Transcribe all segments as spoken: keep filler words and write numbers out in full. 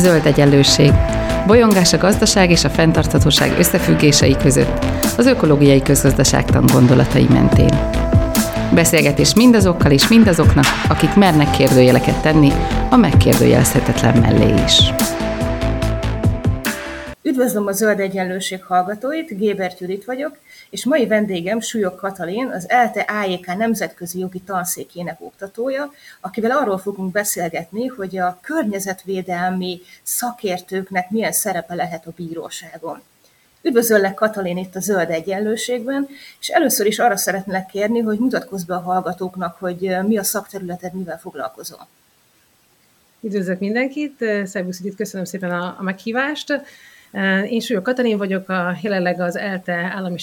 Zöld egyenlőség. Bolyongás a gazdaság és a fenntarthatóság összefüggései között, az ökológiai közgazdaságtan gondolatai mentén. Beszélgetés mindazokkal és mindazoknak, akik mernek kérdőjeleket tenni, a megkérdőjelezhetetlen mellé is. Üdvözlöm a Zöld Egyenlőség hallgatóit, Gébert Yudit vagyok, és mai vendégem Súlyok Katalin, az ELTE á jé ká Nemzetközi Jogi Tanszékének oktatója, akivel arról fogunk beszélgetni, hogy a környezetvédelmi szakértőknek milyen szerepe lehet a bíróságon. Üdvözöllek, Katalin, itt a Zöld Egyenlőségben, és először is arra szeretnélek kérni, hogy mutatkozz be a hallgatóknak, hogy mi a szakterületed, mivel foglalkozol. Üdvözlök mindenkit, szervusz Judit, köszönöm szépen a, a meghívást. Én Súlyok Katalin vagyok, a, jelenleg az ELTE Állami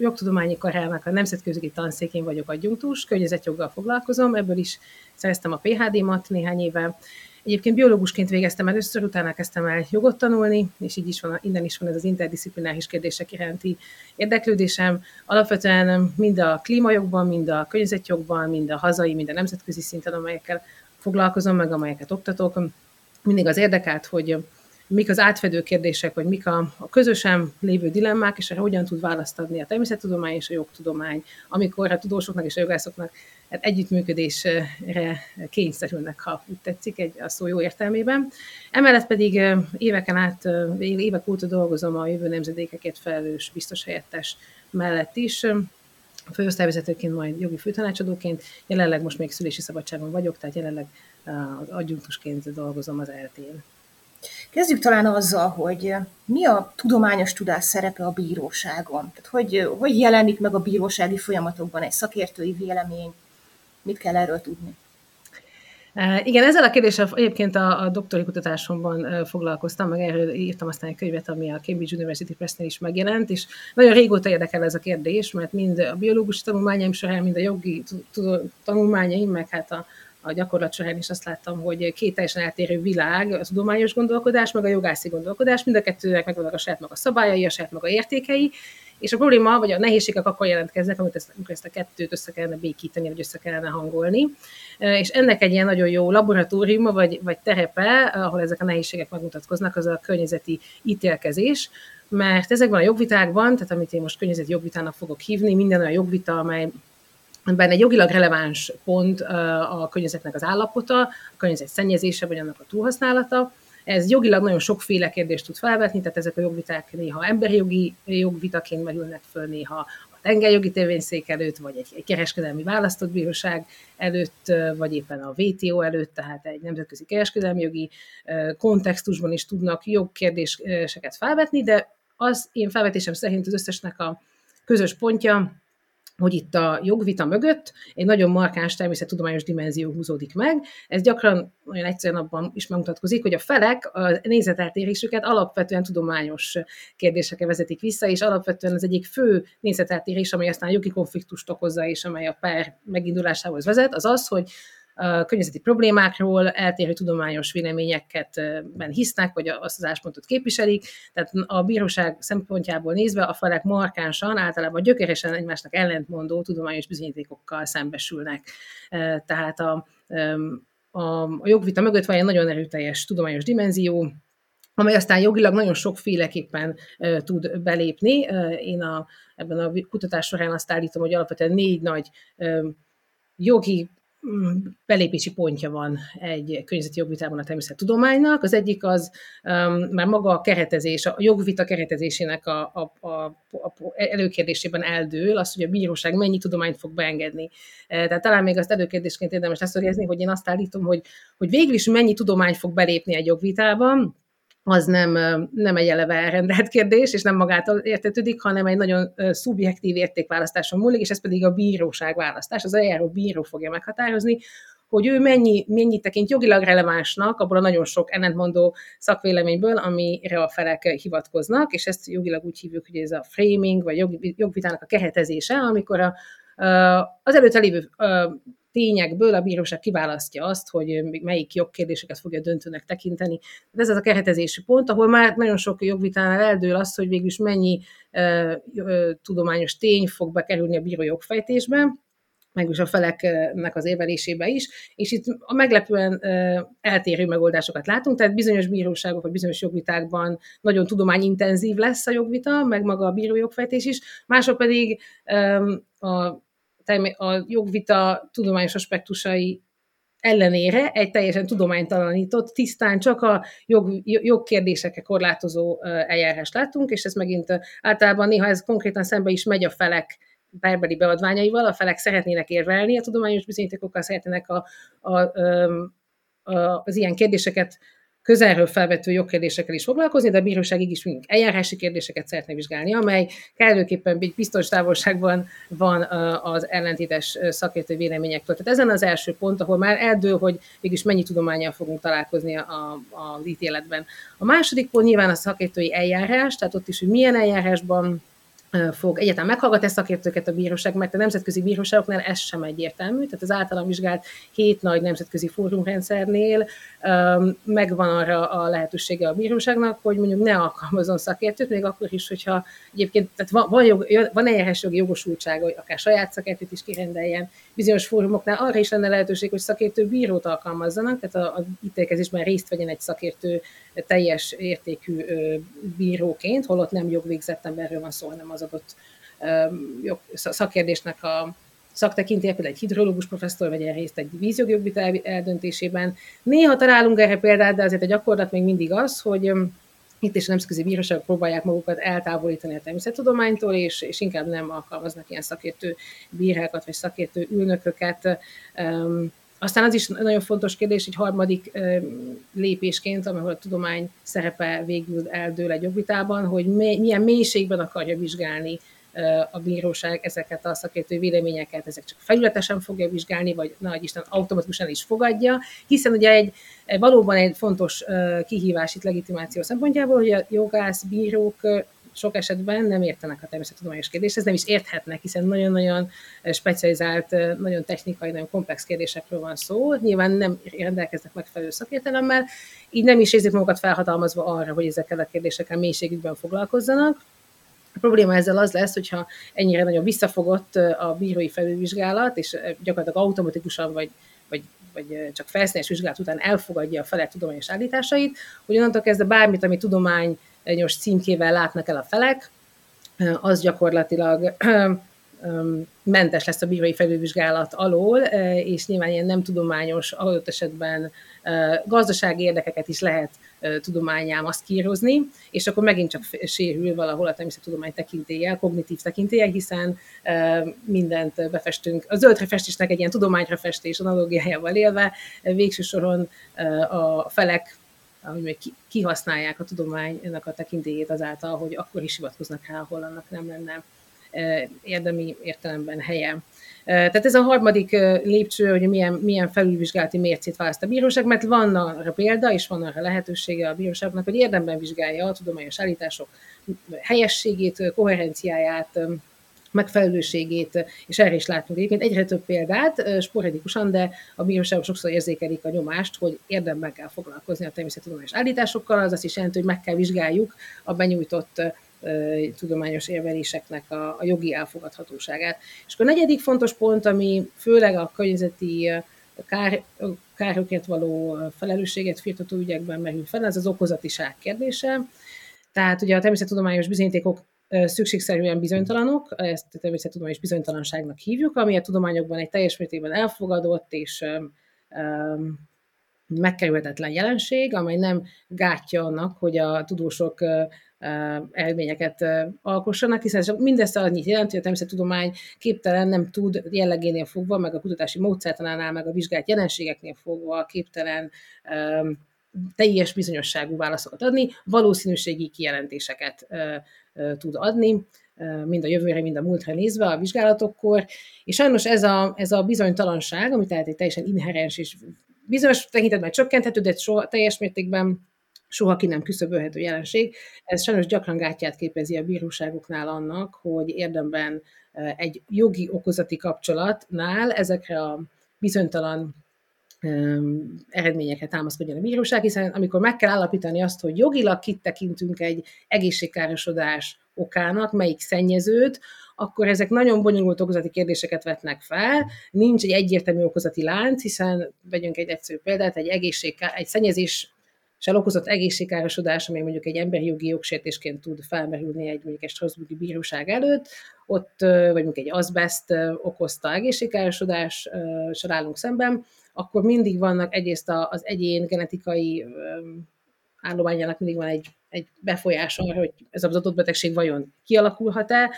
Jogtudományi Karának a Nemzetközi Tanszékén vagyok adjunktus, környezetjoggal foglalkozom, ebből is szereztem a pé há dé-mat néhány éve. Egyébként biológusként végeztem először, utána kezdtem el jogot tanulni, és így is van, innen is van ez az interdisziplináris kérdések iránti érdeklődésem. Alapvetően mind a klímajogban, mind a környezetjogban, mind a hazai, mind a nemzetközi szinten, amelyekkel foglalkozom, meg amelyeket oktatok. Mindig az érdekelt, hogy mik az átfedő kérdések, vagy mik a, a közösen lévő dilemmák, és hogyan tud választ adni a természettudomány és a jogtudomány, amikor a tudósoknak és a jogászoknak hát együttműködésre kényszerülnek, ha úgy tetszik, egy, a szó jó értelmében. Emellett pedig éveken át, évek óta dolgozom a jövő nemzedékekért felelős biztos helyettes mellett is, főosztályvezetőként, majd jogi főtanácsadóként, jelenleg most még szülési szabadságon vagyok, tehát jelenleg adjunktusként dolgozom az é el té-n. Kezdjük talán azzal, hogy mi a tudományos tudás szerepe a bíróságon? Tehát hogy, hogy jelenik meg a bírósági folyamatokban egy szakértői vélemény? Mit kell erről tudni? Igen, ezzel a kérdéssel egyébként a, a doktori kutatásomban foglalkoztam, meg erről írtam aztán egy könyvet, ami a Cambridge University Pressnél is megjelent, és nagyon régóta érdekel ez a kérdés, mert mind a biológus tanulmányaim során, mind a jogi tanulmányaim, meg hát a a gyakorlat során is azt láttam, hogy két teljesen eltérő világ, a tudományos gondolkodás, meg a jogászi gondolkodás, mind a kettőnek megvannak a saját maga szabályai, a saját maga értékei, és a probléma, vagy a nehézségek akkor jelentkeznek, amikor ezt, amikor ezt a kettőt össze kellene békíteni, vagy össze kellene hangolni. És ennek egy ilyen nagyon jó laboratóriuma, vagy, vagy terepe, ahol ezek a nehézségek megmutatkoznak, az a környezeti ítélkezés, mert ezekben a jogvitákban, tehát amit én most környezeti jogvitának fogok hívni, minden olyan jogvita, amely benne egy jogilag releváns pont a környezetnek az állapota, a környezet szennyezése, vagy annak a túlhasználata. Ez jogilag nagyon sokféle kérdést tud felvetni, tehát ezek a jogviták néha emberi jogi jogvitaként merülnek föl, néha a tengerjogi törvényszék előtt, vagy egy, egy kereskedelmi választott bíróság előtt, vagy éppen a dupla vé té o előtt, tehát egy nemzetközi kereskedelmi jogi kontextusban is tudnak jogkérdéseket felvetni, de az én felvetésem szerint az összesnek a közös pontja, hogy itt a jogvita mögött egy nagyon markáns természettudományos dimenzió húzódik meg. Ez gyakran olyan egyszerűen abban is megmutatkozik, hogy a felek a nézeteltérésüket alapvetően tudományos kérdésekre vezetik vissza, és alapvetően az egyik fő nézeteltérés, amely aztán jogi konfliktust okozza, és amely a per megindulásához vezet, az az, hogy a környezeti problémákról eltérő tudományos véleményeket hisznek, vagy azt az álláspontot képviselik. Tehát a bíróság szempontjából nézve a felek markánsan, általában gyökeresen egymásnak ellentmondó tudományos bizonyítékokkal szembesülnek. Tehát a, a, a jogvita mögött van egy nagyon erőteljes tudományos dimenzió, amely aztán jogilag nagyon sokféleképpen uh, tud belépni. Uh, én a, ebben a kutatás során azt állítom, hogy alapvetően négy nagy uh, jogi belépési pontja van egy környezeti jogvitában a természettudománynak. Az egyik az um, már maga a keretezés, a jogvita keretezésének a, a, a, a előkérdésében eldől az, hogy a bíróság mennyi tudományt fog beengedni. Tehát talán még azt előkérdésként érdemes leszögezni, hogy én azt állítom, hogy, hogy végül is mennyi tudomány fog belépni egy jogvitában, az nem, nem egy eleve elrendelt kérdés, és nem magától értetődik, hanem egy nagyon szubjektív értékválasztáson múlik, és ez pedig a bíróság választás. Az eljáró bíró fogja meghatározni, hogy ő mennyi, mennyi tekint jogilag relevánsnak abból a nagyon sok ellentmondó szakvéleményből, amire a felek hivatkoznak, és ezt jogilag úgy hívjuk, hogy ez a framing, vagy jog, jogvitának a keretezése, amikor a, az előtte lévő tényekből a bíróság kiválasztja azt, hogy melyik jogkérdéseket fogja döntőnek tekinteni. Ez az a keretezési pont, ahol már nagyon sok jogvitánál eldől az, hogy végülis mennyi ö, ö, tudományos tény fog bekerülni a bíró jogfejtésbe, meg is a feleknek az érvelésébe is, és itt a meglepően eltérő megoldásokat látunk, tehát bizonyos bíróságok vagy bizonyos jogvitákban nagyon tudományintenzív lesz a jogvita, meg maga a bírói jogfejtés is, mások pedig a, a jogvita tudományos aspektusai ellenére egy teljesen tudománytalanított, tisztán csak a jog, jogkérdésekkel korlátozó eljárást látunk, és ez megint általában néha ez konkrétan szembe is megy a felek perbeli beadványaival, a felek szeretnének érvelni, a tudományos bizonyítékokkal szeretnének a, a, a, az ilyen kérdéseket közelről felvető jogkérdésekkel is foglalkozni, de a bíróságig is mindig eljárási kérdéseket szeretne vizsgálni, amely kellőképpen biztos távolságban van az ellentétes szakértő véleményektől. Tehát ezen az első pont, ahol már eldől, hogy mégis mennyi tudománnyal fogunk találkozni a, a, az ítéletben. A második pont nyilván a szakértői eljárás, tehát ott is, hogy milyen eljárásban fog egyáltalán meghallgatni szakértőket a bíróság, mert a nemzetközi bíróságoknál ez sem egyértelmű, tehát az általam vizsgált hét nagy nemzetközi fórumrendszernél um, megvan arra a lehetősége a bíróságnak, hogy mondjuk ne alkalmazzon szakértőt, még akkor is, hogyha egyébként tehát van, van, jog, van eljárásjogi jogosultsága, hogy akár saját szakértőt is kirendeljen, bizonyos fórumoknál arra is lenne lehetőség, hogy szakértő bírót alkalmazzanak, tehát az ítélkezésben részt vegyen egy szakértő teljes értékű bíróként, holott nem jogvégzett emberről van szó, hanem az adott jog, szakkérdésnek a szaktekintélye, például egy hidrológus professzor vegyen részt egy vízjogjogvita eldöntésében. Néha találunk erre példát, de azért a gyakorlat még mindig az, hogy itt és a nemzetközi bíróságok próbálják magukat eltávolítani a természettudománytól, és, és inkább nem alkalmaznak ilyen szakértő bírákat, vagy szakértő ülnököket. Aztán az is nagyon fontos kérdés, egy harmadik lépésként, amikor a tudomány szerepe végül eldől egy jogvitában, hogy milyen mélységben akarja vizsgálni a bíróság ezeket a szakértői véleményeket, ezek csak felületesen fogja vizsgálni, vagy nagy Isten automatikusan is fogadja, hiszen ugye egy, valóban egy fontos kihívás itt legitimáció szempontjából, hogy a jogász, bírók sok esetben nem értenek a természettudományos kérdéshez, nem is érthetnek, hiszen nagyon-nagyon specializált, nagyon technikai, nagyon komplex kérdésekről van szó. Nyilván nem rendelkeznek megfelelő szakértelemmel, így nem is érzik magukat felhatalmazva arra, hogy ezekkel a kérdésekkel mélységükben foglalkozzanak. A probléma ezzel az lesz, hogyha ennyire nagyon visszafogott a bírói felülvizsgálat, és gyakorlatilag automatikusan vagy, vagy vagy csak felszínes vizsgálat után elfogadja a felek tudományos állításait, hogy onnantól kezdve bármit, ami tudományos címkével látnak el a felek, az gyakorlatilag mentes lesz a bírói felülvizsgálat alól, és nyilván ilyen nem tudományos, adott esetben gazdasági érdekeket is lehet tudományám azt kírozni, és akkor megint csak sérül valahol a természettudomány tekintélye, kognitív tekintélye, hiszen mindent befestünk. A zöldre festésnek egy ilyen tudományra festés analógiájával élve, végső soron a felek ahogy kihasználják a tudománynak a tekintélyét azáltal, hogy akkor is hivatkoznak rá, ahol annak nem lenne érdemi értelemben helye. Tehát ez a harmadik lépcső, hogy milyen, milyen felülvizsgálati mércét választ a bíróság, mert van arra példa, és van arra lehetősége a bíróságnak, hogy érdemben vizsgálja a tudományos állítások helyességét, koherenciáját, megfelelőségét, és erre is látunk egyébként egyre több példát, sporadikusan, de a bíróságok sokszor érzékelik a nyomást, hogy érdemben kell foglalkozni a természettudományos állításokkal, az azt is jelenti, hogy meg kell vizsgáljuk a benyújtott tudományos érveléseknek a, a jogi elfogadhatóságát. És akkor a negyedik fontos pont, ami főleg a környezeti kár, károkért való felelősséget firtató ügyekben merül fel, az az okozatiság kérdése. Tehát ugye a természettudományos bizonyítékok szükségszerűen bizonytalanok, ezt a természettudományos bizonytalanságnak hívjuk, ami a tudományokban egy teljes mértékben elfogadott és um, megkerülhetetlen jelenség, amely nem gátja annak, hogy a tudósok eredményeket alkossanak, hiszen mindössze annyit jelent, hogy a természettudomány képtelen, nem tud jellegénél fogva, meg a kutatási módszertanánál, meg a vizsgált jelenségeknél fogva képtelen teljes bizonyosságú válaszokat adni, valószínűségi kijelentéseket tud adni, mind a jövőre, mind a múltra nézve a vizsgálatokkor, és sajnos ez a, ez a bizonytalanság, ami tehát egy teljesen inherens és bizonyos tekintetben csökkenthető, de soha, teljes mértékben soha ki nem küszöbölhető jelenség. Ez sajnos gyakran gátját képezi a bíróságoknál annak, hogy érdemben egy jogi okozati kapcsolatnál ezekre a bizonytalan um, eredményekre támaszkodjon a bíróság, hiszen amikor meg kell állapítani azt, hogy jogilag kitekintünk egy egészségkárosodás okának, melyik szennyezőt, akkor ezek nagyon bonyolult okozati kérdéseket vetnek fel, nincs egy egyértelmű okozati lánc, hiszen vegyünk egy egyszerű példát, egy, egészségká- egy szennyezés és okozott egészségkárosodás, ami mondjuk egy emberi jogi jogsértésként tud felmerülni egy mondjuk egy Strasbourgi bíróság előtt, ott vagy mondjuk egy azbeszt okozta egészségkárosodás és állunk szemben, akkor mindig vannak egyrészt az egyén genetikai állományának mindig van egy, egy befolyása, hogy ez az adott betegség vajon kialakulhat-e,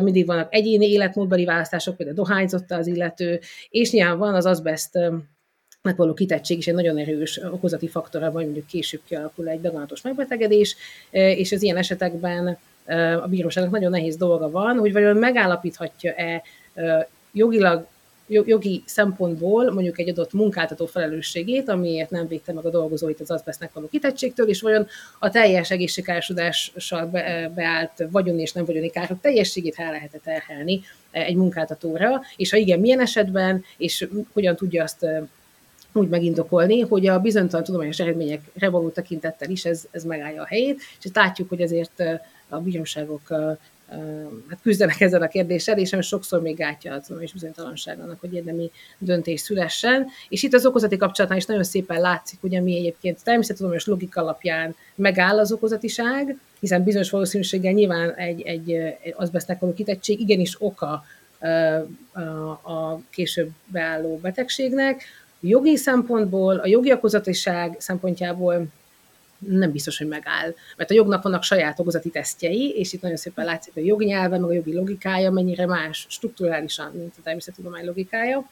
mindig vannak egyéni életmódbeli választások, például dohányzott-e az illető, és nyilván van az azbeszt megvaló kitettség is egy nagyon erős okozati faktora, vagy mondjuk később kialakul egy daganatos megbetegedés, és az ilyen esetekben a bíróságnak nagyon nehéz dolga van, hogy vajon megállapíthatja-e jogilag, jogi szempontból mondjuk egy adott munkáltató felelősségét, amiért nem védte meg a dolgozóit az azbesztnek való kitettségtől, és vajon a teljes egészségkárosodással beállt vagyon és nem vagyoni károk teljességét el lehet terhelni egy munkáltatóra, és ha igen, milyen esetben, és hogyan tudja azt úgy megindokolni, hogy a bizonytalan tudományos eredményekre való tekintettel is ez, ez megállja a helyét, és látjuk, hogy ezért a bíróságok hát küzdenek ezzel a kérdéssel, és ami sokszor még gátja a tudományos bizonytalanság annak, hogy érdemi döntés szülessen. És itt az okozati kapcsolatnál is nagyon szépen látszik, ugye mi egyébként természettudományos logika alapján megáll az okozatiság, hiszen bizonyos valószínűséggel nyilván egy, egy, egy azbesztnek való kitettség igenis oka a később beálló betegségnek. Jogi szempontból, a jogi okozatiság szempontjából nem biztos, hogy megáll. Mert a jognak vannak saját okozati tesztjei, és itt nagyon szépen látszik, hogy a jognyelve, meg a jogi logikája mennyire más strukturálisan, mint a természettudomány logikája.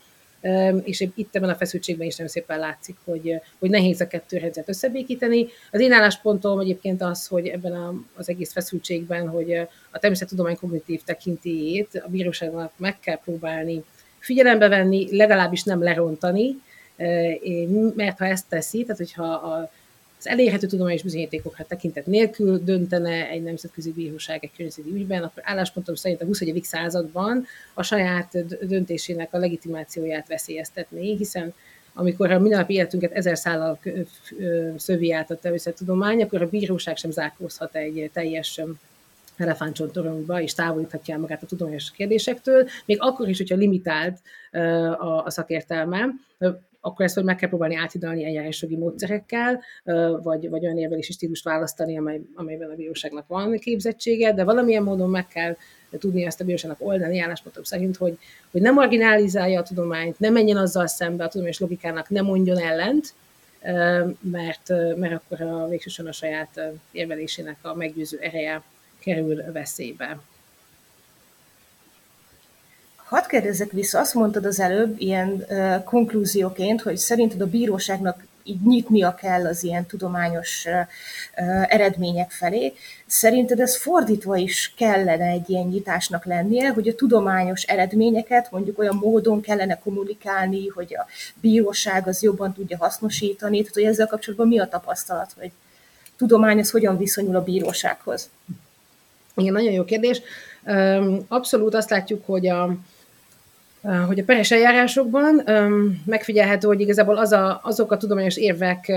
És itt ebben a feszültségben is nagyon szépen látszik, hogy, hogy nehéz a kettő rendszert összebékíteni. Az én álláspontom egyébként az, hogy ebben az egész feszültségben, hogy a természettudomány kognitív tekintélyét a bíróságnak meg kell próbálni figyelembe venni, legalábbis nem lerontani, mert ha ezt teszi, tehát hogyha az elérhető tudományos bizonyítékokra tekintet nélkül döntene egy nemzetközi bíróság egy környezeti ügyben, akkor álláspontom szerint a huszonegyedik században a saját döntésének a legitimációját veszélyeztetné, hiszen amikor a mindennapi életünket ezer szállal szövi át a természettudomány, akkor a bíróság sem zárkózhat egy teljes elefántcsontoronyba, és távolíthatja magát a tudományos kérdésektől, még akkor is, hogyha limitált a szakértelme, akkor ezt meg kell próbálni áthidalni eljárásjogi módszerekkel, vagy, vagy olyan érvelési stílust választani, amely, amelyben a bíróságnak van képzettsége, de valamilyen módon meg kell tudni ezt a bíróságnak oldani, álláspontom szerint, hogy, hogy ne marginalizálja a tudományt, ne menjen azzal szembe a tudományos logikának, ne mondjon ellent, mert, mert akkor a végsősorban a saját érvelésének a meggyőző ereje kerül veszélybe. Hadd kérdezzek vissza, azt mondtad az előbb ilyen uh, konklúzióként, hogy szerinted a bíróságnak így nyitnia kell az ilyen tudományos uh, eredmények felé. Szerinted ez fordítva is kellene egy ilyen nyitásnak lennie, hogy a tudományos eredményeket mondjuk olyan módon kellene kommunikálni, hogy a bíróság az jobban tudja hasznosítani. Tehát, hogy ezzel kapcsolatban mi a tapasztalat, hogy tudomány az hogyan viszonyul a bírósághoz? Igen, nagyon jó kérdés. Abszolút azt látjuk, hogy a, hogy a peres eljárásokban megfigyelhető, hogy igazából az a, azok a tudományos érvek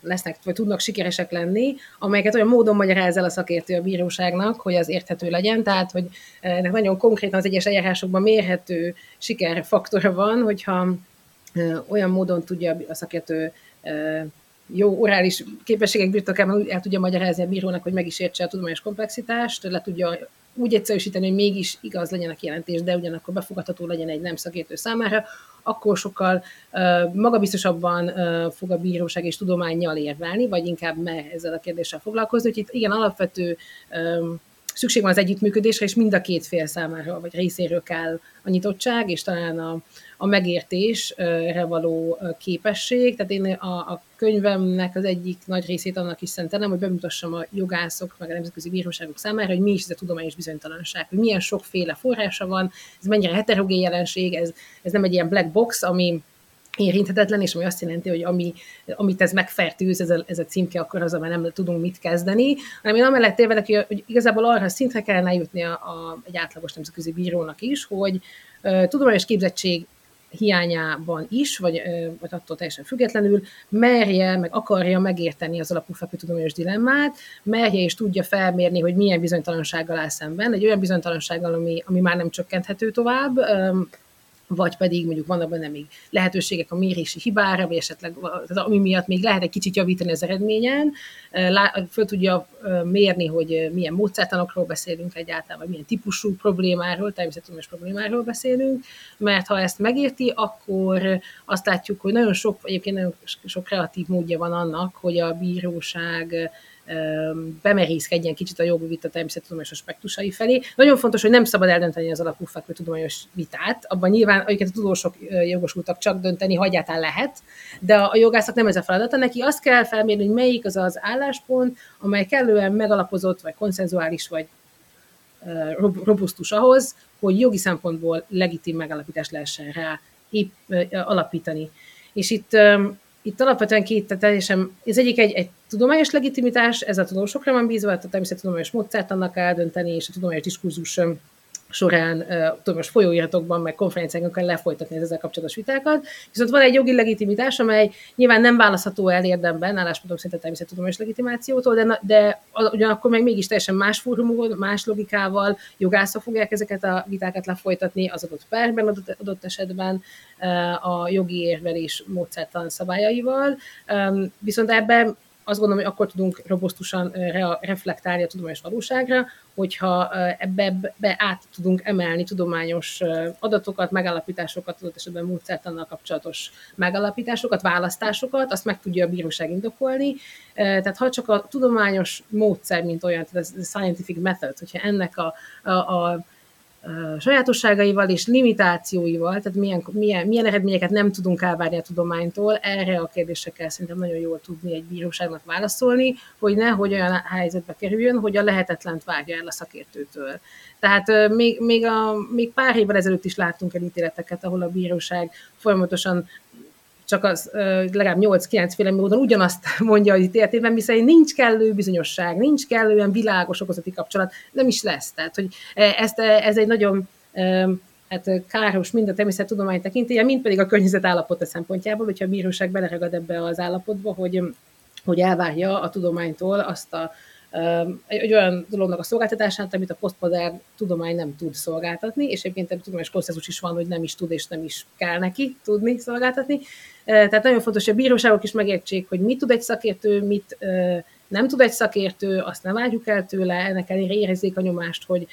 lesznek, vagy tudnak sikeresek lenni, amelyeket olyan módon magyaráz el a szakértő a bíróságnak, hogy az érthető legyen. Tehát, hogy ennek nagyon konkrétan az egyes eljárásokban mérhető sikerfaktora van, hogyha olyan módon tudja a szakértő jó orális képességek birtokában el tudja magyarázni a bírónak, hogy meg is értse a tudományos komplexitást, le tudja úgy egyszerűsíteni, hogy mégis igaz legyen a kijelentés, de ugyanakkor befogadható legyen egy nem szakértő számára, akkor sokkal uh, magabiztosabban uh, fog a bíróság és tudománnyal érvelni, vagy inkább mer ezzel a kérdéssel foglalkozni. Úgyhogy itt igen, alapvető um, szükség van az együttműködésre, és mind a két fél számára, vagy részéről kell a nyitottság, és talán a, a megértésre való képesség. Tehát én a, a könyvemnek az egyik nagy részét annak is szentelem, hogy bemutassam a jogászok, meg a nemzetközi bíróságok számára, hogy mi is ez a tudományos bizonytalanság, hogy milyen sokféle forrása van, ez mennyire heterogén jelenség, ez, ez nem egy ilyen black box, ami érinthetetlen, és ami azt jelenti, hogy ami, amit ez megfertőz, ez a, ez a címke, akkor az, amely nem tudunk mit kezdeni, hanem én amellett érvelek, hogy, hogy igazából arra szintre kellene jutni a, a, egy átlagos nemzetközi bírónak is, hogy uh, tudományos képzettség hiányában is, vagy, vagy attól teljesen függetlenül, merje, meg akarja megérteni az alapú fekvőtudományos dilemmát, merje és tudja felmérni, hogy milyen bizonytalansággal áll szemben, egy olyan bizonytalansággal, ami, ami már nem csökkenthető tovább, vagy pedig mondjuk vannak benne még lehetőségek a mérési hibára, vagy esetleg ami miatt még lehet egy kicsit javítani az eredményen, föl tudja mérni, hogy milyen módszertanokról beszélünk egyáltalán, vagy milyen típusú problémáról, természettudományos problémáról beszélünk, mert ha ezt megérti, akkor azt látjuk, hogy nagyon sok, egyébként nagyon sok kreatív módja van annak, hogy a bíróság bemerészkedjen kicsit a jogi vita természettudományos aspektusai felé. Nagyon fontos, hogy nem szabad eldönteni az alapú fekvőtudományos vitát, abban nyilván amiket a tudósok jogosultak csak dönteni, ha egyáltalán lehet, de a jogásznak nem ez a feladata, neki azt kell felmérni, hogy melyik az az álláspont, amely kellően megalapozott, vagy konszenzuális, vagy robusztus ahhoz, hogy jogi szempontból legitim megállapítást lehessen rá épp, alapítani. És itt Itt alapvetően két, teljesen, ez egyik egy, egy tudományos legitimitás, ez a tudósokra van bízva, a természettudományos módszert annak kell dönteni, és a tudományos diskurzus során, tudományos folyóiratokban, meg konferenciákon kell lefolytatni ezzel kapcsolatos vitákat. Viszont van egy jogi legitimitás, amely nyilván nem választható el érdemben, álláspontom szerint a természettudományos legitimációtól, de, de ugyanakkor meg mégis teljesen más fórumon, más logikával jogászok fogják ezeket a vitákat lefolytatni az adott perben, adott, adott esetben a jogi érvelés módszertan szabályaival. Viszont ebben azt gondolom, hogy akkor tudunk robusztusan reflektálni a tudományos valóságra, hogyha ebbe be át tudunk emelni tudományos adatokat, megállapításokat, adott esetben módszertannal kapcsolatos megállapításokat, választásokat, azt meg tudja a bíróság indokolni. Tehát ha csak a tudományos módszer, mint olyan, tehát a scientific method, hogyha ennek a, a, a sajátosságaival és limitációival, tehát milyen, milyen, milyen eredményeket nem tudunk elvárni a tudománytól, erre a kérdésekkel szerintem nagyon jól tudni egy bíróságnak válaszolni, hogy nehogy olyan helyzetbe kerüljön, hogy a lehetetlent várja el a szakértőtől. Tehát még, még, a, még pár évvel ezelőtt is láttunk el ítéleteket, ahol a bíróság folyamatosan csak az legalább nyolc-kilenc féle módon ugyanazt mondja az ítéletében, miszerint nincs kellő bizonyosság, nincs kellően világos okozati kapcsolat, nem is lesz. Tehát, hogy ezt, ez egy nagyon hát káros mind a természettudomány tekintélye, mind pedig a környezet állapota szempontjából, hogyha a bíróság beleragad ebbe az állapotba, hogy, hogy elvárja a tudománytól azt a egy olyan dolognak a szolgáltatását, amit a posztmodern tudomány nem tud szolgáltatni, és egyébként egy tudományos konszenzus is van, hogy nem is tud és nem is kell neki tudni szolgáltatni. Tehát nagyon fontos, hogy a bíróságok is megértsék, hogy mit tud egy szakértő, mit nem tud egy szakértő, azt nem várjuk el tőle, ennek ellenére érezzék a nyomást, hogy,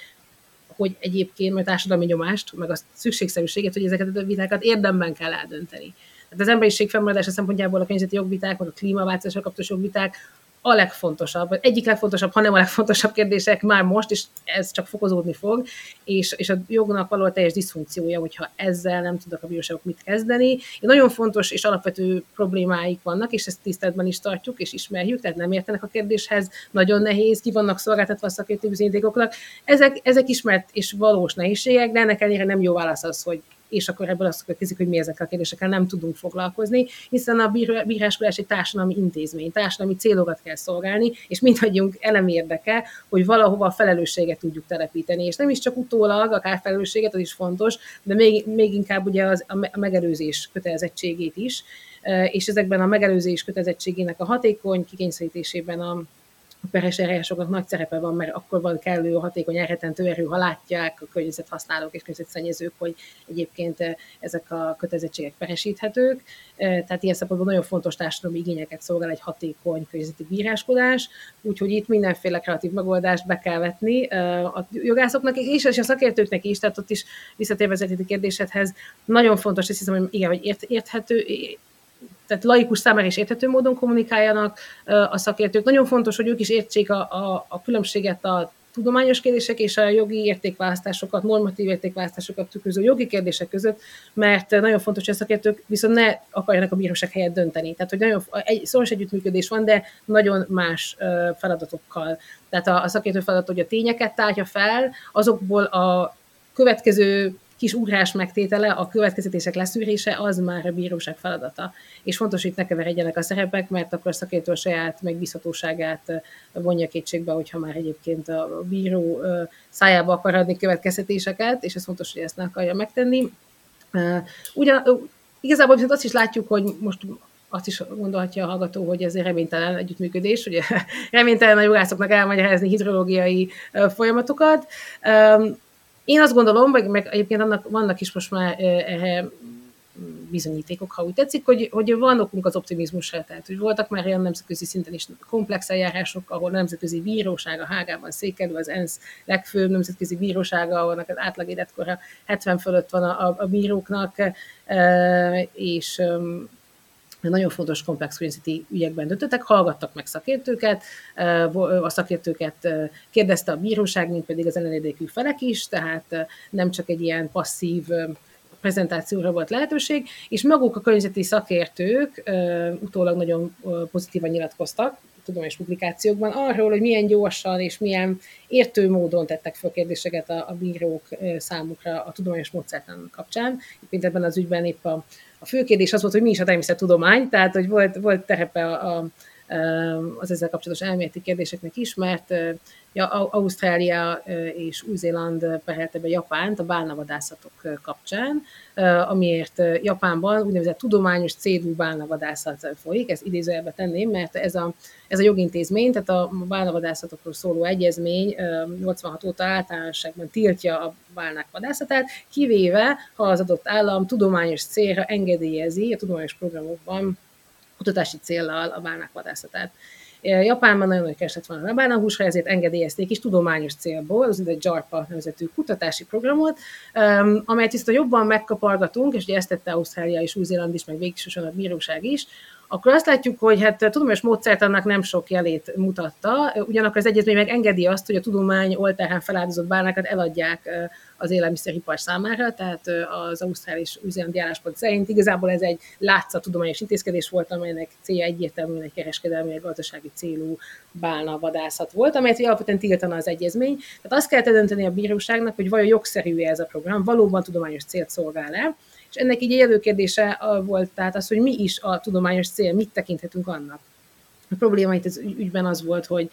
hogy egyébként majd társadalmi nyomást, meg a szükségszerűséget, hogy ezeket a vitákat érdemben kell eldönteni. Tehát az emberiség fennmaradása szempontjából a környezeti jogviták, vagy a klímaváltozással kapcsolatos jogviták a legfontosabb, egyik legfontosabb, hanem a legfontosabb kérdések már most, és ez csak fokozódni fog, és, és a jognak való teljes diszfunkciója, hogyha ezzel nem tudnak a bíróságok mit kezdeni. Én nagyon fontos és alapvető problémáik vannak, és ezt tiszteletben is tartjuk, és ismerjük, tehát nem értenek a kérdéshez, nagyon nehéz, ki vannak szolgáltatva a szakértő bizonyítékoknak. Ezek, ezek ismert és valós nehézségek, de ennek ellenére nem jó válasz az, hogy és akkor ebből azt következik, hogy mi ezekkel a kérdésekkel nem tudunk foglalkozni, hiszen a bíráskodás egy társadalmi intézmény, társadalmi célokat kell szolgálni, és mindannyiunk elemi érdeke, hogy valahova a felelősséget tudjuk telepíteni, és nem is csak utólag, akár felelősséget, az is fontos, de még, még inkább ugye az, a megelőzés kötelezettségét is, és ezekben a megelőzés kötelezettségének a hatékony kikényszerítésében a a peres eljárásoknak nagy szerepe van, mert akkor van kellő hatékony elretentő erő, ha látják a környezethasználók és környezetszennyezők, hogy egyébként ezek a kötelezettségek peresíthetők. Tehát ilyen szempontból nagyon fontos társadalmi igényeket szolgál egy hatékony környezeti bíráskodás, úgyhogy itt mindenféle kreatív megoldást be kell vetni a jogászoknak és a szakértőknek is, tehát ott is visszatérve az eredeti kérdésedhez. Nagyon fontos, és hiszem, hogy igen, hogy ért, érthető, tehát laikus számára is érthető módon kommunikáljanak a szakértők. Nagyon fontos, hogy ők is értsék a, a, a különbséget a tudományos kérdések és a jogi értékválasztásokat, normatív értékválasztásokat tükröző jogi kérdések között, mert nagyon fontos, hogy a szakértők viszont ne akarjanak a bíróság helyett dönteni. Tehát, hogy nagyon egy, szoros együttműködés van, de nagyon más feladatokkal. Tehát a, a szakértő feladat, hogy a tényeket tárja fel, azokból a következő kis ugrás megtétele, a következtetések leszűrése, az már a bíróság feladata. És fontos, hogy itt ne keveredjenek a szerepek, mert akkor a szakértő a saját megbízhatóságát vonja kétségbe, hogyha már egyébként a bíró szájába akar adni következtetéseket, és ez fontos, hogy ezt ne akarja megtenni. Ugyan, igazából viszont azt is látjuk, hogy most azt is gondolhatja a hallgató, hogy ez egy reménytelen együttműködés, ugye reménytelen a jogászoknak elmagyarázni hidrológiai folyamatokat. Én azt gondolom, meg, meg egyébként annak, vannak is most már erre bizonyítékok, ha úgy tetszik, hogy, hogy van okunk az optimizmusra, tehát hogy voltak már olyan nemzetközi szinten is komplex eljárások, ahol a Nemzetközi Bíróság a Hágában székelve, az ENSZ legfőbb nemzetközi bírósága, ahol az átlag életkora hetven fölött van a, a, a bíróknak, és nagyon fontos komplex környezeti ügyekben döntöttek, hallgattak meg szakértőket, a szakértőket kérdezte a bíróság, mint pedig az ellenérdekű felek is, tehát nem csak egy ilyen passzív prezentációra volt lehetőség, és maguk a környezeti szakértők utólag nagyon pozitívan nyilatkoztak tudományos publikációkban arról, hogy milyen gyorsan és milyen értő módon tettek fel kérdéseket a, a bírók számukra a tudományos módszertan kapcsán. Mint ebben az ügyben épp a, a fő kérdés az volt, hogy mi is a természettudomány, tehát hogy volt, volt terepe a, a, az ezzel kapcsolatos elméleti kérdéseknek is, mert ja, Ausztrália és Új-Zéland perhelte be Japánt a bálnavadászatok kapcsán, amiért Japánban úgynevezett tudományos célú bálnavadászat folyik, ezt idézőjelbe tenném, mert ez a, ez a jogintézmény, tehát a bálnavadászatokról szóló egyezmény nyolcvanhat óta általánosságban tiltja a bálnák vadászatát, kivéve, ha az adott állam tudományos célra engedélyezi a tudományos programokban kutatási céllal a bálnák vadászatát. Japánban nagyon nagy kereslet van a bálnahúsra, ezért engedélyezték is tudományos célból, az egy JARPA nevezetű kutatási programot, amelyet viszont jobban megkapargatunk, és ugye ezt tette Ausztrália és Új-Zéland is, meg végsősorban a bíróság is, akkor azt látjuk, hogy hát a tudományos módszertannak nem sok jelét mutatta, ugyanakkor az egyezmény meg engedi azt, hogy a tudomány oltárán feláldozott bálnákat eladják az élelmiszeripar számára, tehát az ausztrál és új-zélandi álláspont szerint igazából ez egy látszat tudományos intézkedés volt, amelynek célja egyértelműen egy kereskedelmi, egy gazdasági célú bálna vadászat volt, amelyet alapvetően tiltana az egyezmény. Tehát azt kellett dönteni a bíróságnak, hogy vajon jogszerű-e ez a program, valóban tudományos célt szolgál-e. És ennek így előkérdése volt tehát az, hogy mi is a tudományos cél, mit tekinthetünk annak. A probléma itt az ügyben az volt, hogy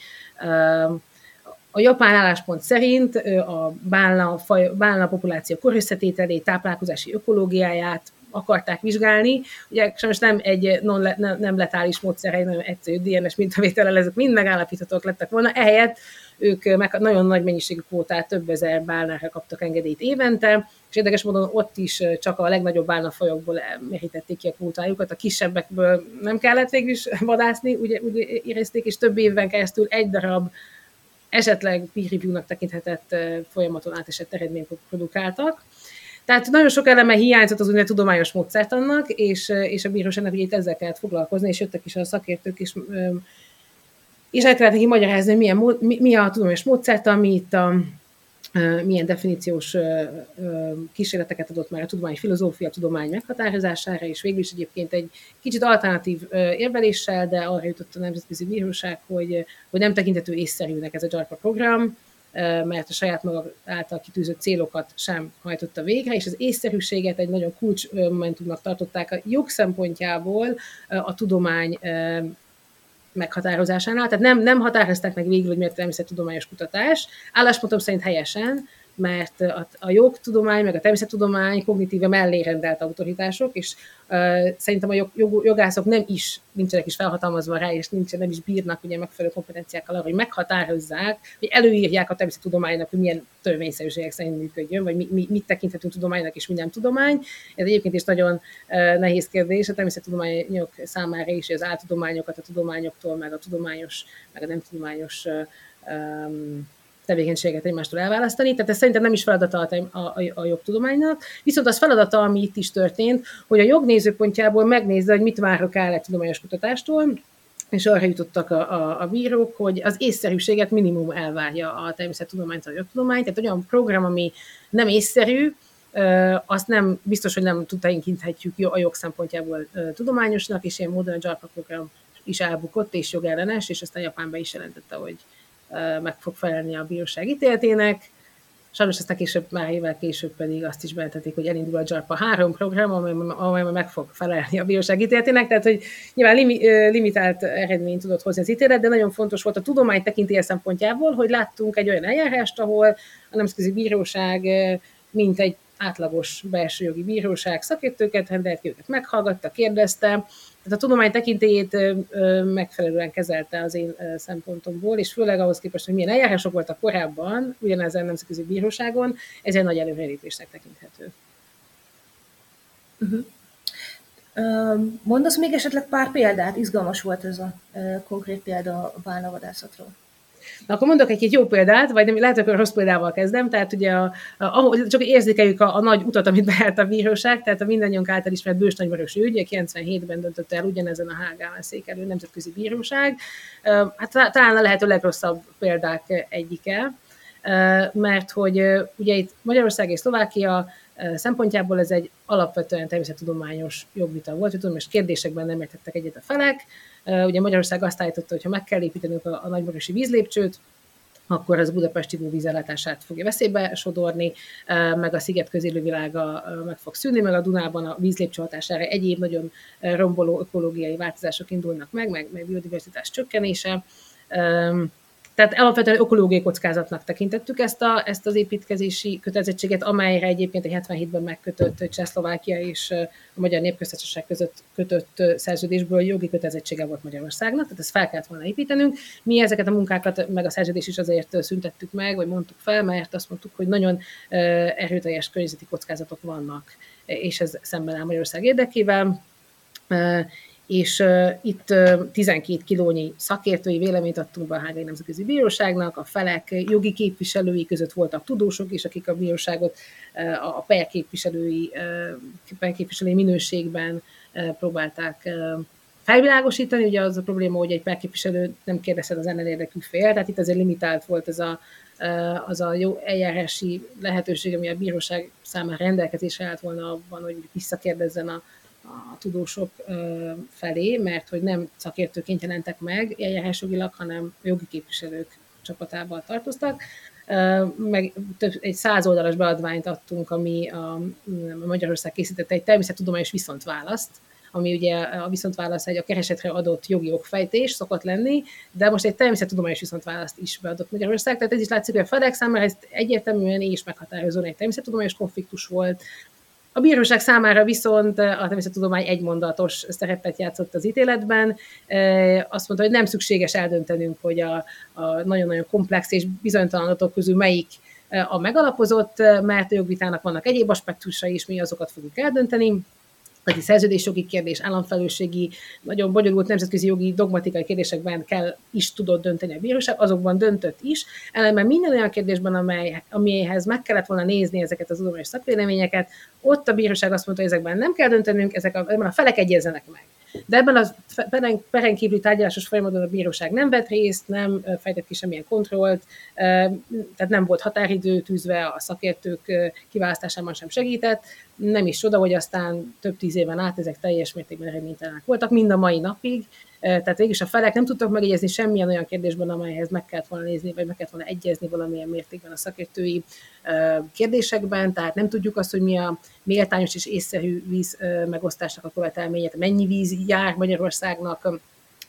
a japán álláspont szerint a bálna, bálna populáció korösszetételét, táplálkozási ökológiáját akarták vizsgálni. Ugye sajnos nem egy non, nem, nem letális módszer, egy nagyon egyszerű dé en es mintavétellel, ezek mind megállapíthatók lettek volna. Ehelyett ők nagyon nagy mennyiségű kvótát, több ezer bálnára kaptak engedélyt évente, és érdekes módon ott is csak a legnagyobb bálnafajokból merítették ki a kvótájukat, a kisebbekből nem kellett végül is vadászni, úgy, úgy érezték, és több évben keresztül egy darab esetleg peer review-nak tekinthetett folyamaton átesett eredményt produkáltak. Tehát nagyon sok eleme hiányzott az úgynevezett tudományos módszertannak, és, és a bíróságnak ugye itt ezzel kellett foglalkozni, és jöttek is a szakértők is, és el kellett neki magyarázni, hogy milyen, mi, mi a tudományos módszertan, mi itt a, milyen definíciós kísérleteket adott már a tudomány filozófia, a tudomány meghatározására, és végül is egyébként egy kicsit alternatív érveléssel, de arra jutott a Nemzetközi Bíróság, hogy, hogy nem tekinthető észszerűnek ez a JARPA program, mert a saját maga által kitűzött célokat sem hajtotta végre, és az észszerűséget egy nagyon kulcsmomentumnak tartották a jog szempontjából a tudomány meghatározásánál. Tehát nem, nem határozták meg végül, hogy miért természettudományos kutatás. Álláspontom szerint helyesen, mert a, a jogtudomány, meg a természettudomány kognitíve mellé rendelt autoritások, és uh, szerintem a jog, jog, jogászok nem is, nincsenek is felhatalmazva rá, és nincsen, nem is bírnak ugye megfelelő kompetenciákkal arra, hogy meghatározzák, hogy előírják a természettudománynak, hogy milyen törvényszerűségek szerint működjön, vagy mi, mi, mit tekinthetünk tudománynak, és mi nem tudomány. Ez egyébként is nagyon uh, nehéz kérdés a természettudományok számára is, hogy az áltudományokat a tudományoktól, meg a tudományos, meg a nem tudományos uh, um, tevékenységet egymástól elválasztani, tehát ez szerintem nem is feladata a, a, a jogtudománynak, viszont az feladata, ami itt is történt, hogy a jognézőpontjából megnézze, hogy mit várok el a tudományos kutatástól, és arra jutottak a, a, a bírók, hogy az észszerűséget minimum elvárja a természettudományt, a jogtudományt, tehát olyan program, ami nem észszerű, azt nem, biztos, hogy nem tekinthetjük a jog szempontjából tudományosnak, és ilyen módon a JARPA program is elbukott, és jogellenes, és aztán Japánban is jelentette, hogy meg fog felelni a bíróság ítéletének. Sajnos aztán később, már évvel később pedig azt is bejelentették, hogy elindul a JARPA három program, amely meg fog felelni a bíróság ítéletének, tehát hogy nyilván limitált eredményt tudott hozni az ítélet, de nagyon fontos volt a tudomány tekintélye szempontjából, hogy láttunk egy olyan eljárást, ahol a Nemzetközi Bíróság mintegy átlagos belső jogi bíróság szakértőket rendelt ki, őket meghallgatta, kérdezte. Tehát a tudomány tekintélyét megfelelően kezelte az én szempontomból, és főleg ahhoz képest, hogy milyen eljárások voltak korábban, ugyanez a Nemzetközi Bíróságon, ez egy nagy előrelépésnek tekinthető. Uh-huh. Mondasz még esetleg pár példát? Izgalmas volt ez a konkrét példa a bálnavadászatról. Na, akkor mondok egy-két jó példát, vagy nem, lehet, hogy a rossz példával kezdem, tehát ugye a, a, csak érzékeljük a, a nagy utat, amit bejárt a bíróság, tehát a mindannyiunk által ismert bős nagyvörös ügy, kilencvenhétben döntött el ugyanezen a Hágában székelő Nemzetközi Bíróság. Hát talán a lehető legrosszabb példák egyike, mert hogy ugye itt Magyarország és Szlovákia szempontjából ez egy alapvetően természettudományos jogvita volt, hogy tudományos kérdésekben nem értettek egyet a felek. Ugye Magyarország azt állította, hogy ha meg kell építenünk a, a nagymarosi vízlépcsőt, akkor az budapesti vízellátását fogja veszélybe sodorni, meg a Szigetköz élővilága meg fog szűnni, meg a Dunában a vízlépcső hatására egyéb nagyon romboló ökológiai változások indulnak meg, meg, meg biodiverzitás csökkenése. Tehát alapvetően ökológiai kockázatnak tekintettük ezt, a, ezt az építkezési kötelezettséget, amelyre egyébként egy hetvenhétben megkötött Csehszlovákia és a Magyar Népköztársaság között kötött szerződésből jogi kötelezettsége volt Magyarországnak, tehát ezt fel kellett volna építenünk. Mi ezeket a munkákat, meg a szerződést is azért szüntettük meg, vagy mondtuk fel, mert azt mondtuk, hogy nagyon erőteljes környezeti kockázatok vannak, és ez szemben áll Magyarország érdekével. És uh, itt uh, tizenkét kilónyi szakértői véleményt adtunk be a Hágai Nemzetközi Bíróságnak, a felek jogi képviselői között voltak tudósok is, akik a bíróságot uh, a per képviselői, uh, per képviselői minőségben uh, próbálták uh, felvilágosítani. Ugye az a probléma, hogy egy per képviselő nem kérdezhet az ellenérdekű fél, tehát itt azért limitált volt ez a, uh, az a jó eljárási lehetőség, ami a bíróság számára rendelkezésre állt volna abban, hogy visszakérdezzen a a tudósok felé, mert hogy nem szakértőként jelentek meg eljárásjogilag, hanem jogi képviselők csapatába tartoztak. Meg több, egy száz oldalas beadványt adtunk, ami a Magyarország készítette egy természettudományos viszontválaszt, ami ugye a viszontválasz egy a keresetre adott jogi okfejtés szokott lenni, de most egy természettudományos viszontválaszt is beadott Magyarország, tehát ez is látszik, hogy a felek számára ez egyértelműen és meghatározóan egy természettudományos konfliktus volt. A bíróság számára viszont a természettudomány egymondatos szerepet játszott az ítéletben. Azt mondta, hogy nem szükséges eldöntenünk, hogy a, a nagyon-nagyon komplex és bizonytalan adatok közül melyik a megalapozott, mert a jogvitának vannak egyéb aspektusai is, mi azokat fogjuk eldönteni. Tehát szerződésjogi kérdés, államfelelősségi, nagyon bonyolult nemzetközi jogi dogmatikai kérdésekben kell is tudott dönteni a bíróság, azokban döntött is, ellenben minden olyan kérdésben, amely, amihez meg kellett volna nézni ezeket az tudományos szakvéleményeket, ott a bíróság azt mondta, hogy ezekben nem kell döntenünk, ezek a, ebben a felek egyezzenek meg. De ebben a peren kívüli tárgyalásos folyamatban a bíróság nem vett részt, nem fejtett ki semmilyen kontrollt, tehát nem volt határidő tűzve, a szakértők kiválasztásában sem segített, nem is csoda, hogy aztán több tíz éven át ezek teljes mértékben eredménytelenek voltak, mind a mai napig, tehát végülis a felek nem tudtak megegyezni semmilyen olyan kérdésben, amelyhez meg kellett volna nézni, vagy meg kellett volna egyezni valamilyen mértékben a szakértői kérdésekben, tehát nem tudjuk azt, hogy mi a méltányos és észszerű víz megosztásnak a követelménye, mennyi víz jár Magyarországnak,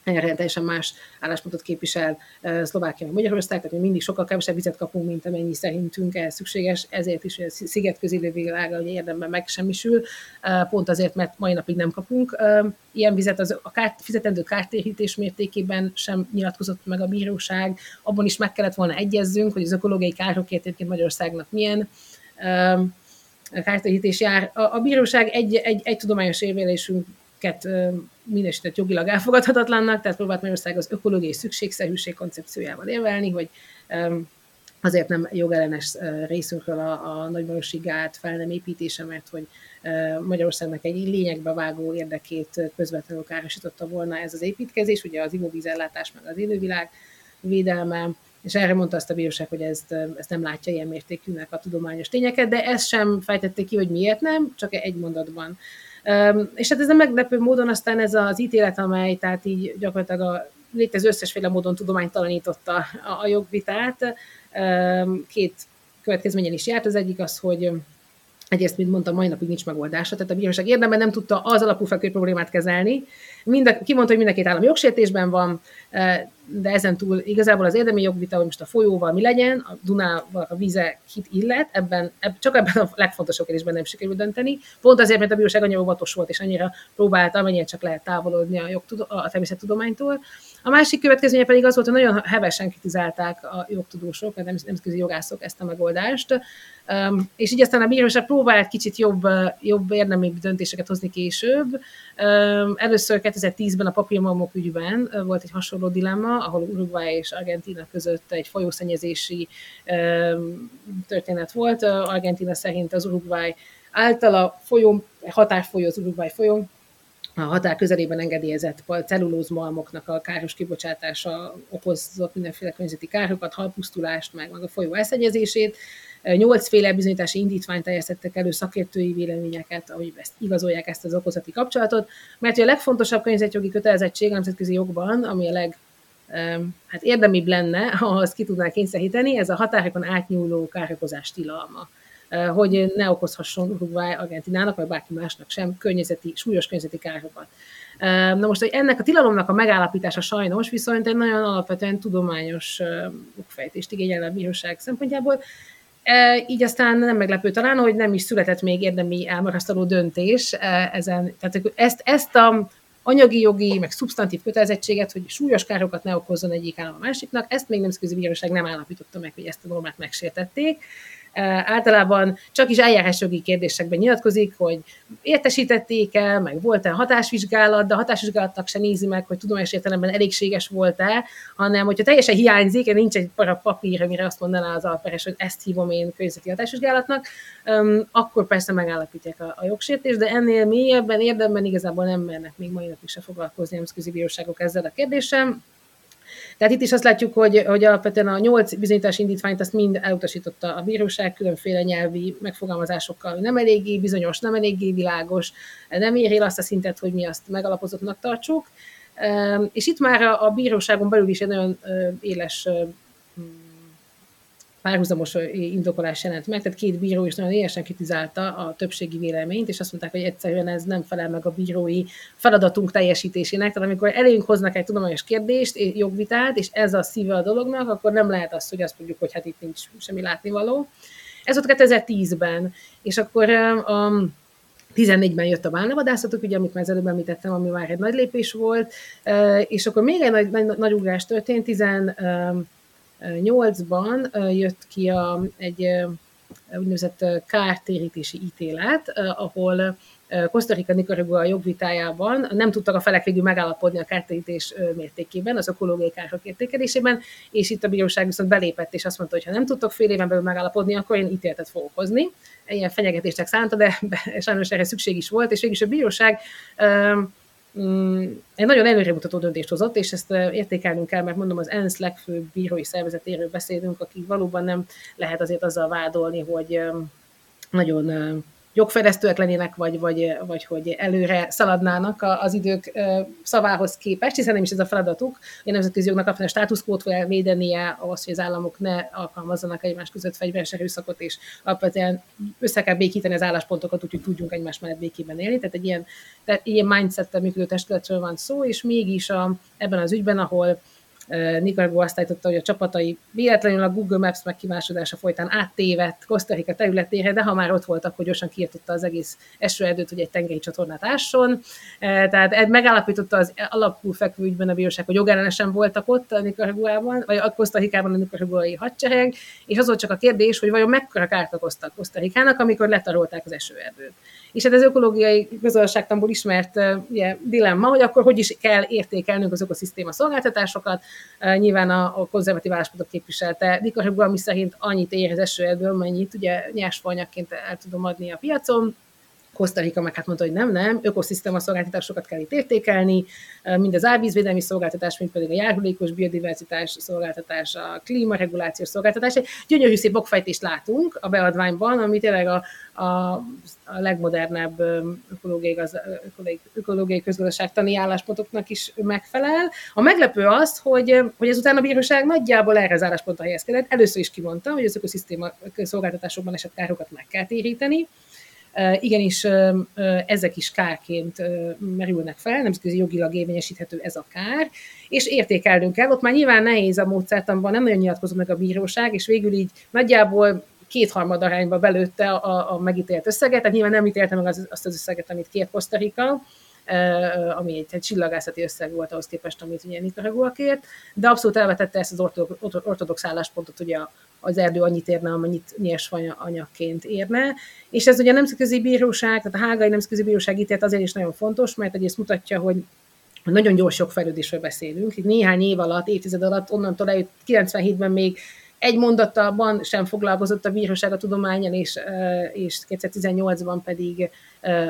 ennyire teljesen más álláspontot képvisel Szlovákia vagy Magyarország, tehát mi mindig sokkal kevesebb vizet kapunk, mint amennyi szerintünk ehhez szükséges, ezért is, hogy a Szigetköz élővilága érdemben megsemmisül, pont azért, mert mai napig nem kapunk ilyen vizet, az a kárt, fizetendő kártérítés mértékében sem nyilatkozott meg a bíróság, abban is meg kellett volna egyezzünk, hogy az ökológiai károkért egyébként Magyarországnak milyen kártérítés jár. A, a bíróság egy, egy, egy tudományos érvelésünk minősített jogilag elfogadhatatlannak, tehát próbált Magyarország az ökológiai szükségszerűség koncepciójával érvelni, hogy azért nem jogellenes részünkről a, a nagymarosi gát fel nem építése, mert hogy Magyarországnak egy lényegbe vágó érdekét közvetlenül károsította volna ez az építkezés, ugye az ivóvízellátás meg az élővilág védelme, és erre mondta azt a bíróság, hogy ezt, ezt nem látja ilyen mértékűnek a tudományos tényeket, de ezt sem fejtette ki, hogy miért nem, csak egy mondatban. És hát ez a meglepő módon aztán ez az ítélet, amely tehát így gyakorlatilag a létező összesféle módon tudománytalanította a jogvitát, két következményen is járt. Az egyik az, hogy egyrészt, mint mondtam, mai napig nincs megoldása, tehát a bíróság érdemben nem tudta az alapú fekvő problémát kezelni. Mind a, kimondta, hogy mind a két állam jogsértésben van, de ezen túl igazából az érdemi jogvita, hogy most a folyóval mi legyen, a Dunával a víze hit illet, ebben, eb, csak ebben a legfontosabb kérdésben nem sikerült dönteni. Pont azért, mert a bíróság annyira óvatos volt, és annyira próbálta, amennyire csak lehet távolodni a, jogtud- a természettudománytól. A másik következménye pedig az volt, hogy nagyon hevesen kritizálták a jogtudósok, a nemzetközi jogászok ezt a megoldást, és így aztán a bíróság próbált kicsit jobb, jobb érdemi döntéseket hozni később. Először kétezer-tízben a papírmalmok ügyben volt egy hasonló dilemma, ahol Uruguay és Argentína között egy folyószennyezési történet volt. Argentína szerint az Uruguay által a folyó, határfolyó az Uruguay folyó, a határ közelében engedélyezett cellulózmalmoknak a káros kibocsátása okozott mindenféle környezeti károkat, halpusztulást, meg, meg a folyó elszennyezését. Nyolcféle bizonyítási indítványt terjesztettek elő, szakértői véleményeket, ahogy ezt igazolják, ezt az okozati kapcsolatot, mert a legfontosabb környezetjogi kötelezettség a nemzetközi jogban, ami a leg hát érdemibb lenne, ha azt ki tudnánk kényszeríteni, ez a határokon átnyúló károkozás tilalma, hogy ne okozhasson Uruguay Argentinának, vagy bárki másnak sem környezeti, súlyos környezeti károkat. Na most, hogy ennek a tilalomnak a megállapítása sajnos viszont egy nagyon alapvetően tudományos okfejtést igényel a bíróság szempontjából, így aztán nem meglepő talán, hogy nem is született még érdemi elmarasztaló döntés ezen. Tehát ezt, ezt a anyagi jogi, meg szubstantív kötelezettséget, hogy súlyos károkat ne okozzon egyik állam a másiknak, ezt még nemzetközi bíróság nem állapította meg, hogy ezt a normát megsértették. Általában csak is eljárásjogi kérdésekben nyilatkozik, hogy értesítették-e, meg volt-e hatásvizsgálat, de a hatásvizsgálatnak se nézi meg, hogy tudományos értelemben elégséges volt-e, hanem hogyha teljesen hiányzik, nincs egy para papír, amire azt mondaná az alperes, hogy ezt hívom én környezeti hatásvizsgálatnak, akkor persze megállapítják a, a jogsértést, de ennél mélyebben, érdemben igazából nem mernek még mai napig se foglalkozni nemzetközi bíróságok ezzel a kérdéssel. Tehát itt is azt látjuk, hogy, hogy alapvetően a nyolc bizonyítási indítványt azt mind elutasította a bíróság, különféle nyelvi megfogalmazásokkal, nem eléggé bizonyos, nem eléggé világos, nem ér el azt a szintet, hogy mi azt megalapozottnak tartsuk. És itt már a bíróságon belül is egy nagyon éles párhuzamos indokolás jelent meg, tehát két bíró is nagyon élesen kritizálta a többségi véleményt, és azt mondták, hogy egyszerűen ez nem felel meg a bírói feladatunk teljesítésének, tehát amikor elénk hoznak egy tudományos kérdést, jogvitát, és ez a szíve a dolognak, akkor nem lehet azt, hogy azt mondjuk, hogy hát itt nincs semmi látnivaló. Ez volt kétezer-tízben, és akkor a tizennégyben jött a bálnavadászatok, ugye, amit már az előbb említettem, ami már egy nagy lépés volt, és akkor még egy nagy, nagy, nagy ugrás történt, tizennyolcban jött ki a, egy úgynevezett kártérítési ítélet, ahol Costa Rica Nicaragua jogvitájában nem tudtak a felek végül megállapodni a kártérítés mértékében, az ökológiai károk értékelésében, és itt a bíróság viszont belépett, és azt mondta, hogy ha nem tudtok fél éven belül megállapodni, akkor én ítéletet fogok hozni. Ilyen fenyegetésnek szánta, de sajnos erre szükség is volt, és végülis a bíróság egy nagyon előremutató döntést hozott, és ezt értékelnünk kell, mert mondom, az ENSZ legfőbb bírói szervezetéről beszélünk, akik valóban nem lehet azért azzal vádolni, hogy nagyon jogfejlesztőek lennének, vagy, vagy, vagy hogy előre szaladnának az idők szavához képest, hiszen nem is ez a feladatuk. A nemzetközi jognak a státuszkót kell védenie, ahhoz, hogy az államok ne alkalmazzanak egymás között fegyveres erőszakot, és alapvetően össze kell békíteni az álláspontokat, úgyhogy tudjunk egymás mellett békében élni. Tehát egy ilyen, tehát ilyen mindsettel működő testületről van szó, és mégis a, ebben az ügyben, ahol Nicaragua azt állította, hogy a csapatai véletlenül a Google Maps megkívásodása folytán áttévedt Costa Rica területére, de ha már ott voltak, hogy gyorsan kiirtotta az egész esőerdőt, hogy egy tengeri csatornát ásson. Tehát megállapította az alapul fekvő ügyben a bíróság, hogy jogellenesen voltak ott a Nicaraguában, vagy a Costa Ricában a nicaraguai hadsereg, és az volt csak a kérdés, hogy vajon mekkora kárt okoztak Costa Ricának, amikor letarolták az esőerdőt. És hát ez ökológiai közösségtanból ismert ugye, dilemma, hogy akkor hogy is kell értékelnünk az ökoszisztéma szolgáltatásokat. Nyilván a, a konzervatív álláspontot képviselte Nicaragua, ami szerint annyit ér az esőerdőből, mennyit ugye nyersfaanyagként el tudom adni a piacon. Costa Rica meg hát mondta, hogy nem, nem, ökoszisztéma szolgáltatásokat kell itt értékelni, mind az árvízvédelmi szolgáltatás, mint pedig a járulékos biodiverzitás szolgáltatás, a klímaregulációs szolgáltatás. Egy gyönyörű szép okfejtést látunk a beadványban, ami tényleg a, a, a legmodernebb ökológiai, ökológiai, ökológiai közgazdaságtani álláspontoknak is megfelel. A meglepő az, hogy, hogy ezután a bíróság nagyjából erre az álláspontra helyezkedett. Először is kimondta, hogy az ökoszisztéma szolgáltatásokban esett károkat meg kell téríteni. igenis ezek is kárként merülnek fel, nemzetközi jogilag érvényesíthető ez a kár, és értékelnünk kell. Ott már nyilván nehéz a módszertanban, nem nagyon nyilatkozott meg a bíróság, és végül így nagyjából kétharmad arányba belőtte a, a megítélt összeget, tehát nyilván nem ítélte meg az, azt az összeget, amit kért Costa Rica, ami egy, egy csillagászati összeg volt ahhoz képest, amit ugye Nicaragua kért, de abszolút elvetette ezt az ortodox álláspontot, ugye az erdő annyit érne, amennyit nyersanyagként érne. És ez ugye a Nemzetközi Bíróság, tehát a hágai Nemzetközi Bíróság ítélet azért is nagyon fontos, mert egyrészt mutatja, hogy nagyon gyors jogfejlődésről beszélünk. Itt néhány év alatt, évtized alatt, onnantól eljött kilencvenhétben még egy mondattalban sem foglalkozott a bíróság a tudománnyal, és, és kétezer-tizennyolcban pedig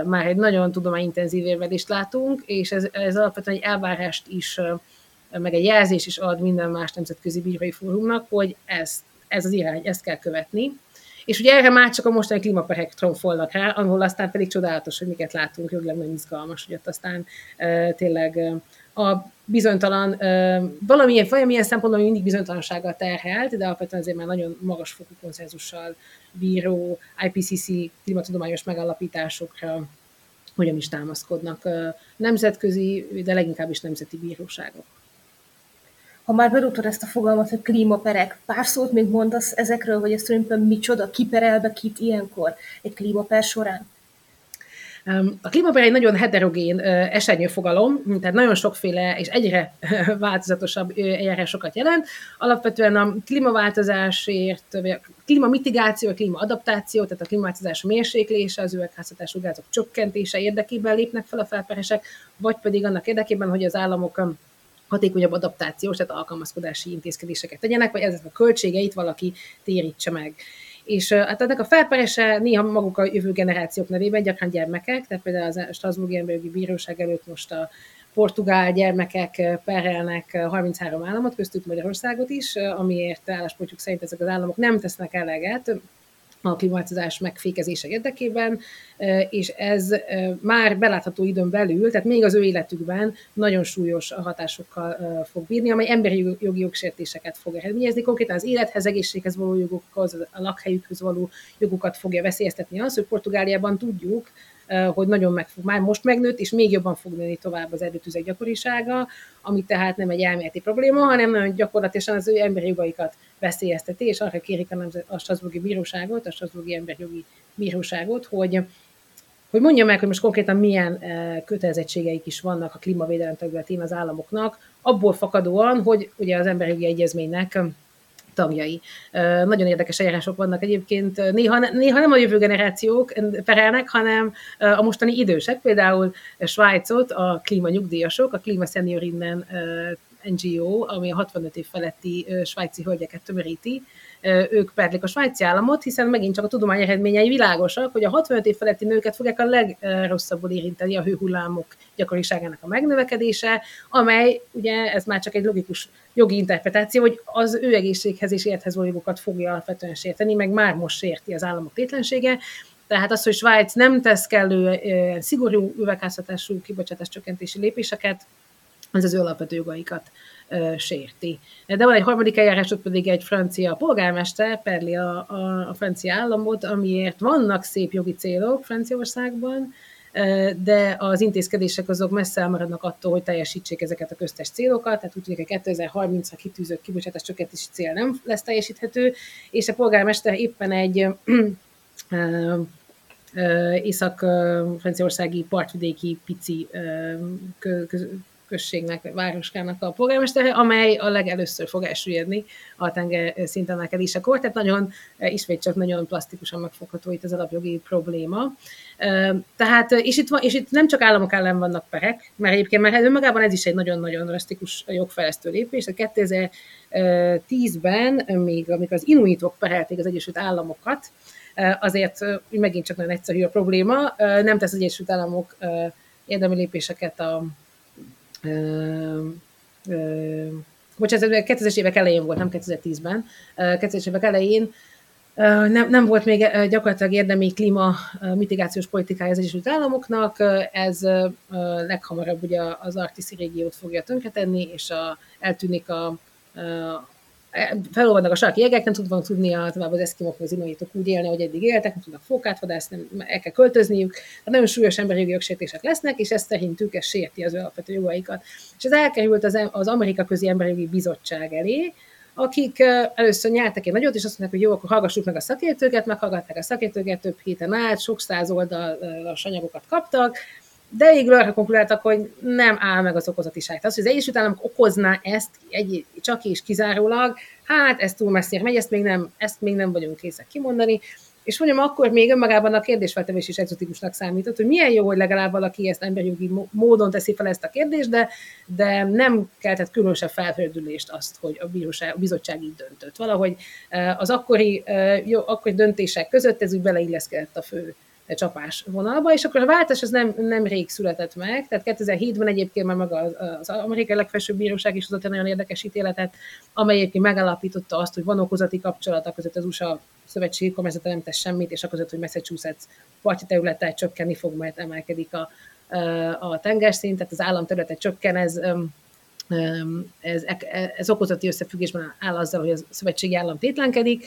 már egy nagyon tudományintenzív érvelést látunk, és ez, ez alapvetően egy elvárást is, meg egy jelzés is ad minden más nemzetközi bírói fórumnak, hogy ezt ez az irány, ezt kell követni. És ugye erre már csak a mostani klímaperek tromfolnak rá, ahol aztán pedig csodálatos, hogy miket látunk, jogilag nagyon izgalmas, hogy ott aztán e, tényleg a bizonytalan, e, valamilyen, valamilyen szempontból mindig bizonytalansággal terhelt, de alapvetően azért már nagyon magas fokú konszenzussal bíró I P C C klímatudományos megállapításokra hogyan is támaszkodnak nemzetközi, de leginkább is nemzeti bíróságok. Ha már berúgtad ezt a fogalmat, hogy klímaperek, pár szót még mondasz ezekről, hogy ez tulajdonképpen micsoda, kiperelbe kit ilyenkor egy klímaper során? A klímaper egy nagyon heterogén esernyő fogalom, tehát nagyon sokféle és egyre változatosabb eljárás sokat jelent. Alapvetően a klímaváltozásért, vagy a klímamitigáció, a klímaadaptáció, tehát a klímaváltozás mérséklése, az üvegházhatású gázok csökkentése érdekében lépnek fel a felperesek, vagy pedig annak érdekében, hogy az államok hatékonyabb adaptációs, tehát alkalmazkodási intézkedéseket tegyenek, vagy ezek a költségeit valaki térítse meg. És hát ennek a felperese néha maguk a jövő generációk nevében, gyakran gyermekek, tehát például a Strasbourg Emberi Bíróság előtt most a portugál gyermekek perelnek harminchárom államot, köztük Magyarországot is, amiért álláspontjuk szerint ezek az államok nem tesznek eleget a klímaváltozás megfékezése érdekében, és ez már belátható időn belül, tehát még az ő életükben nagyon súlyos hatásokkal fog bírni, amely emberi jogi jogsértéseket fog eredményezni, konkrétan az élethez, egészséghez való jogokhoz, a lakhelyükhöz való jogokat fogja veszélyeztetni. Az, hogy Portugáliában tudjuk, hogy nagyon meg fog, már most megnőtt, és még jobban fog nőni tovább az erdőtüzek gyakorisága, ami tehát nem egy elméleti probléma, hanem nagyon gyakorlatilag az ő emberi jogaikat veszélyezteti, és arra kérik a, nemzet, a Strasbourgi Bíróságot, a Strasbourgi Emberi Jogi Bíróságot, hogy, hogy mondja meg, hogy most konkrétan milyen kötelezettségeik is vannak a klímavédelem területén az államoknak, abból fakadóan, hogy ugye az emberi jogi egyezménynek tagjai. Nagyon érdekes eljárások vannak egyébként, néha, néha nem a jövő generációk perelnek, hanem a mostani idősek, például Svájcot a klímanyugdíjasok, a klímaszenior innen en gé o, ami a hatvanöt év feletti svájci hölgyeket tömöríti, ők perlik a svájci államot, hiszen megint csak a tudomány eredményei világosak, hogy a hatvanöt év feletti nőket fogják a legrosszabbul érinteni a hőhullámok gyakoriságának a megnövekedése, amely, ugye ez már csak egy logikus jogi interpretáció, hogy az ő egészséghez és élethez való jogokat fogja alapvetően sérteni, meg már most sérti az államok tétlensége. Tehát az, hogy Svájc nem tesz kellő szigorú üvegházhatású kibocsátás csökkentési lépéseket, az az ő alapvető jogaikat ö, sérti. De van egy harmadik eljárás, ott pedig egy francia polgármester perli a, a, a francia államot, amiért vannak szép jogi célok Franciaországban, ö, de az intézkedések azok messze elmaradnak attól, hogy teljesítsék ezeket a köztes célokat, tehát úgy tudjuk, hogy kétezer-harmincra kitűzött kibocsátás csökkentési cél nem lesz teljesíthető, és a polgármester éppen egy ö, ö, ö, észak-franciaországi partvidéki pici ö, kö, kö, községnek, városkának a polgármestere, amely a legelőször fog elsüllyedni a tenger szinten emelkedésekor, tehát nagyon, ismét csak nagyon plastikusan megfogható itt az alapjogi probléma. Tehát, és itt, van, és itt nem csak államok ellen vannak perek, mert egyébként már önmagában ez is egy nagyon-nagyon drasztikus jogfejlesztő lépés. kétezer-tízben, még amikor az inuitok perelték az Egyesült Államokat, azért megint csak nagyon egyszerű a probléma, nem tesz az Egyesült Államok érdemi lépéseket a Uh, uh, bocsánat, kétezres évek elején volt, nem kétezer-tízben, uh, kétezres évek elején uh, nem, nem volt még uh, gyakorlatilag érdemi klíma uh, mitigációs politikája az Egyesült Államoknak, uh, ez uh, leghamarabb ugye az arktiszi régiót fogja tönkretenni, és a, eltűnik a, uh, felolvadnak a sarki jegek, nem tudnak tudni a, tovább az eszkimok, az inuitok úgy élni, hogy eddig éltek, nem tudnak fókát vadászni, nem el kell költözniük, tehát nagyon súlyos emberi jogsértések lesznek, és ezt szerintük, ez sérti az alapvető jogaikat. És ez elkerült az, az Amerika Közi Emberi Bizottság elé, akik először nyeltek egy nagyot, és azt mondták, hogy jó, akkor hallgassuk meg a szakértőket, meghallgatták a szakértőket, több héten át, sok száz oldalas anyagokat kaptak, de így arra konkludáltak, hogy nem áll meg az okozatiság. Tehát, hogy az Egyesült Államok okozná ezt egy, csak és kizárólag, hát ez túl messzire megy, ezt még nem, ezt még nem vagyunk készek kimondani. És mondjam, akkor még önmagában a kérdésfeltevés is egzotikusnak számított, hogy milyen jó, hogy legalább valaki ezt emberjogi módon teszi fel ezt a kérdést, de, de nem keltett különösebb felhördülést azt, hogy a, bíróság, a bizottság így döntött. Valahogy az akkori, jó, akkori döntések között ez úgy beleilleszkedett a fő csapás vonalba, és akkor a váltás az nem, nem rég született meg, tehát kétezer-hétben egyébként már maga az amerikai legfelsőbb bíróság is hozott egy nagyon érdekes ítéletet, amely egyébként megállapította azt, hogy van okozati kapcsolata között az u es á szövetségi kormányzata nem tesz semmit, és a között, hogy Massachusetts parti területe csökkenni fog, mert emelkedik a, a tengerszint, tehát az állam területe csökken, ez, ez, ez okozati összefüggésben áll azzal, hogy a szövetségi állam tétlenkedik.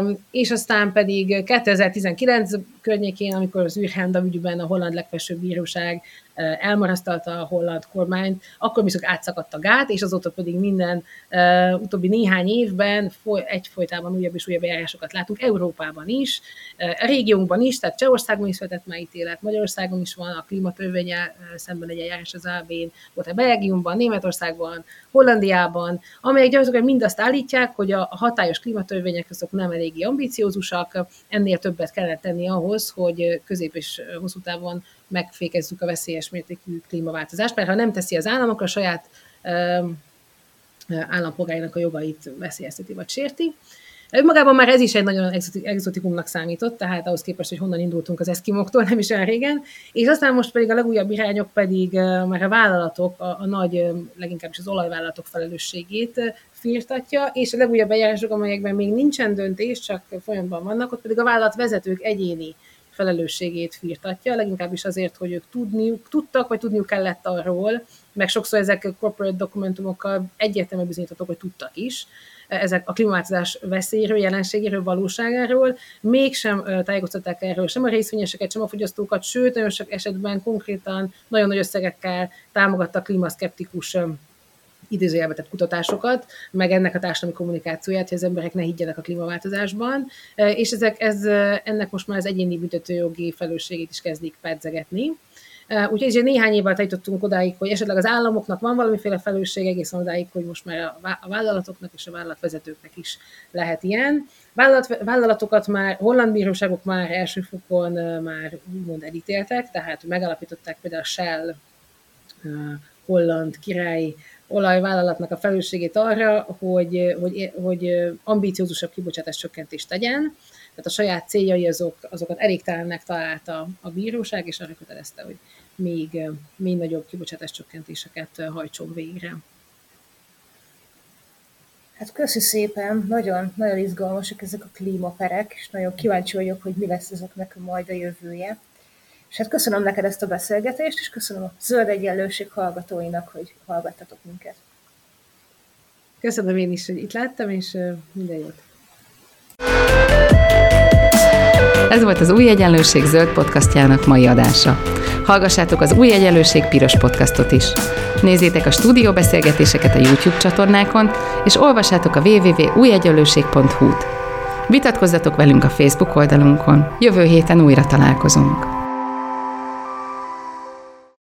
Um, és aztán pedig kétezer-tizenkilenc környékén, amikor az űrhenda ügyben a holland legfelsőbb bíróság uh, elmarasztalta a holland kormányt, akkor viszont átszakadt a gát, és azóta pedig minden uh, utóbbi néhány évben foly, egyfolytában újabb és újabb eljárásokat látunk, Európában is, uh, a régiónkban is, tehát Csehországban is született már ítélet, Magyarországon is van a klímatörvénnyel uh, szemben egy eljárás az á bé-n, volt a Belgiumban, Németországban, Hollandiában, amelyek gyakorlatilag mindazt állítják, hogy a hatályos klímatörvények azok nem eléggé ambiciózusak, ennél többet kellett tenni ahhoz, hogy közép és hosszú távon megfékezzük a veszélyes mértékű klímaváltozást, mert ha nem teszi az állam, akkor a saját állampolgáinak a jogait veszélyezteti vagy sérti. Önmagában már ez is egy nagyon exotikumnak számított, tehát ahhoz képest, hogy honnan indultunk az eszkimoktól, nem is olyan régen, és aztán most pedig a legújabb irányok pedig már a vállalatok, a, a nagy, leginkább is az olajvállalatok felelősségét firtatja, és a legújabb eljárások, amelyekben még nincsen döntés, csak folyamban vannak, ott pedig a vállalatvezetők egyéni felelősségét firtatja, leginkább is azért, hogy ők tudniuk, tudtak, vagy tudniuk kellett arról, meg sokszor ezek corporate dokumentumokkal egyértelműen bizonyítottak, hogy tudtak is, ezek a klímaváltozás veszélyről, jelenségéről, valóságáról, mégsem tájékoztatták erről sem a részvényeseket, sem a fogyasztókat, sőt, nagyon sok esetben konkrétan nagyon nagy összegekkel támogatta klímaszkeptikus idézőjelbe tett kutatásokat, meg ennek a társadalmi kommunikációját, hogy az emberek ne higgyenek a klímaváltozásban, és ezek, ez, ennek most már az egyéni büntetőjogi felelősségét is kezdik pedzegetni. Úgyhogy néhány évvel eljutottunk odáig, hogy esetleg az államoknak van valamiféle felelősség, egészen odáig, hogy most már a vállalatoknak és a vállalatvezetőknek is lehet ilyen. Vállalat, vállalatokat már, holland bíróságok már első fokon már úgymond elítéltek, tehát megállapították például a Shell holland királyi olajvállalatnak a felelősségét arra, hogy, hogy, hogy ambíciózusabb kibocsátás csökkentést tegyen, tehát a saját céljai azok, azokat elégtelennek találta a bíróság, és arra kötelezte, hogy még, még nagyobb kibocsátás csökkentéseket hajtson végre. Hát köszi szépen, nagyon, nagyon izgalmasak ezek a klímaperek, és nagyon kíváncsi vagyok, hogy mi lesz ezeknek majd a jövője. És hát köszönöm neked ezt a beszélgetést, és köszönöm a Zöld Egyenlőség hallgatóinak, hogy hallgattatok minket. Köszönöm én is, hogy itt láttam, és minden jót. Ez volt az Új Egyenlőség zöld podcastjának mai adása. Hallgassátok az Új Egyenlőség piros podcastot is. Nézzétek a stúdió beszélgetéseket a YouTube csatornákon, és olvassátok a double-u double-u double-u pont új egyenlőség pont hú-t. Vitatkozzatok velünk a Facebook oldalunkon. Jövő héten újra találkozunk.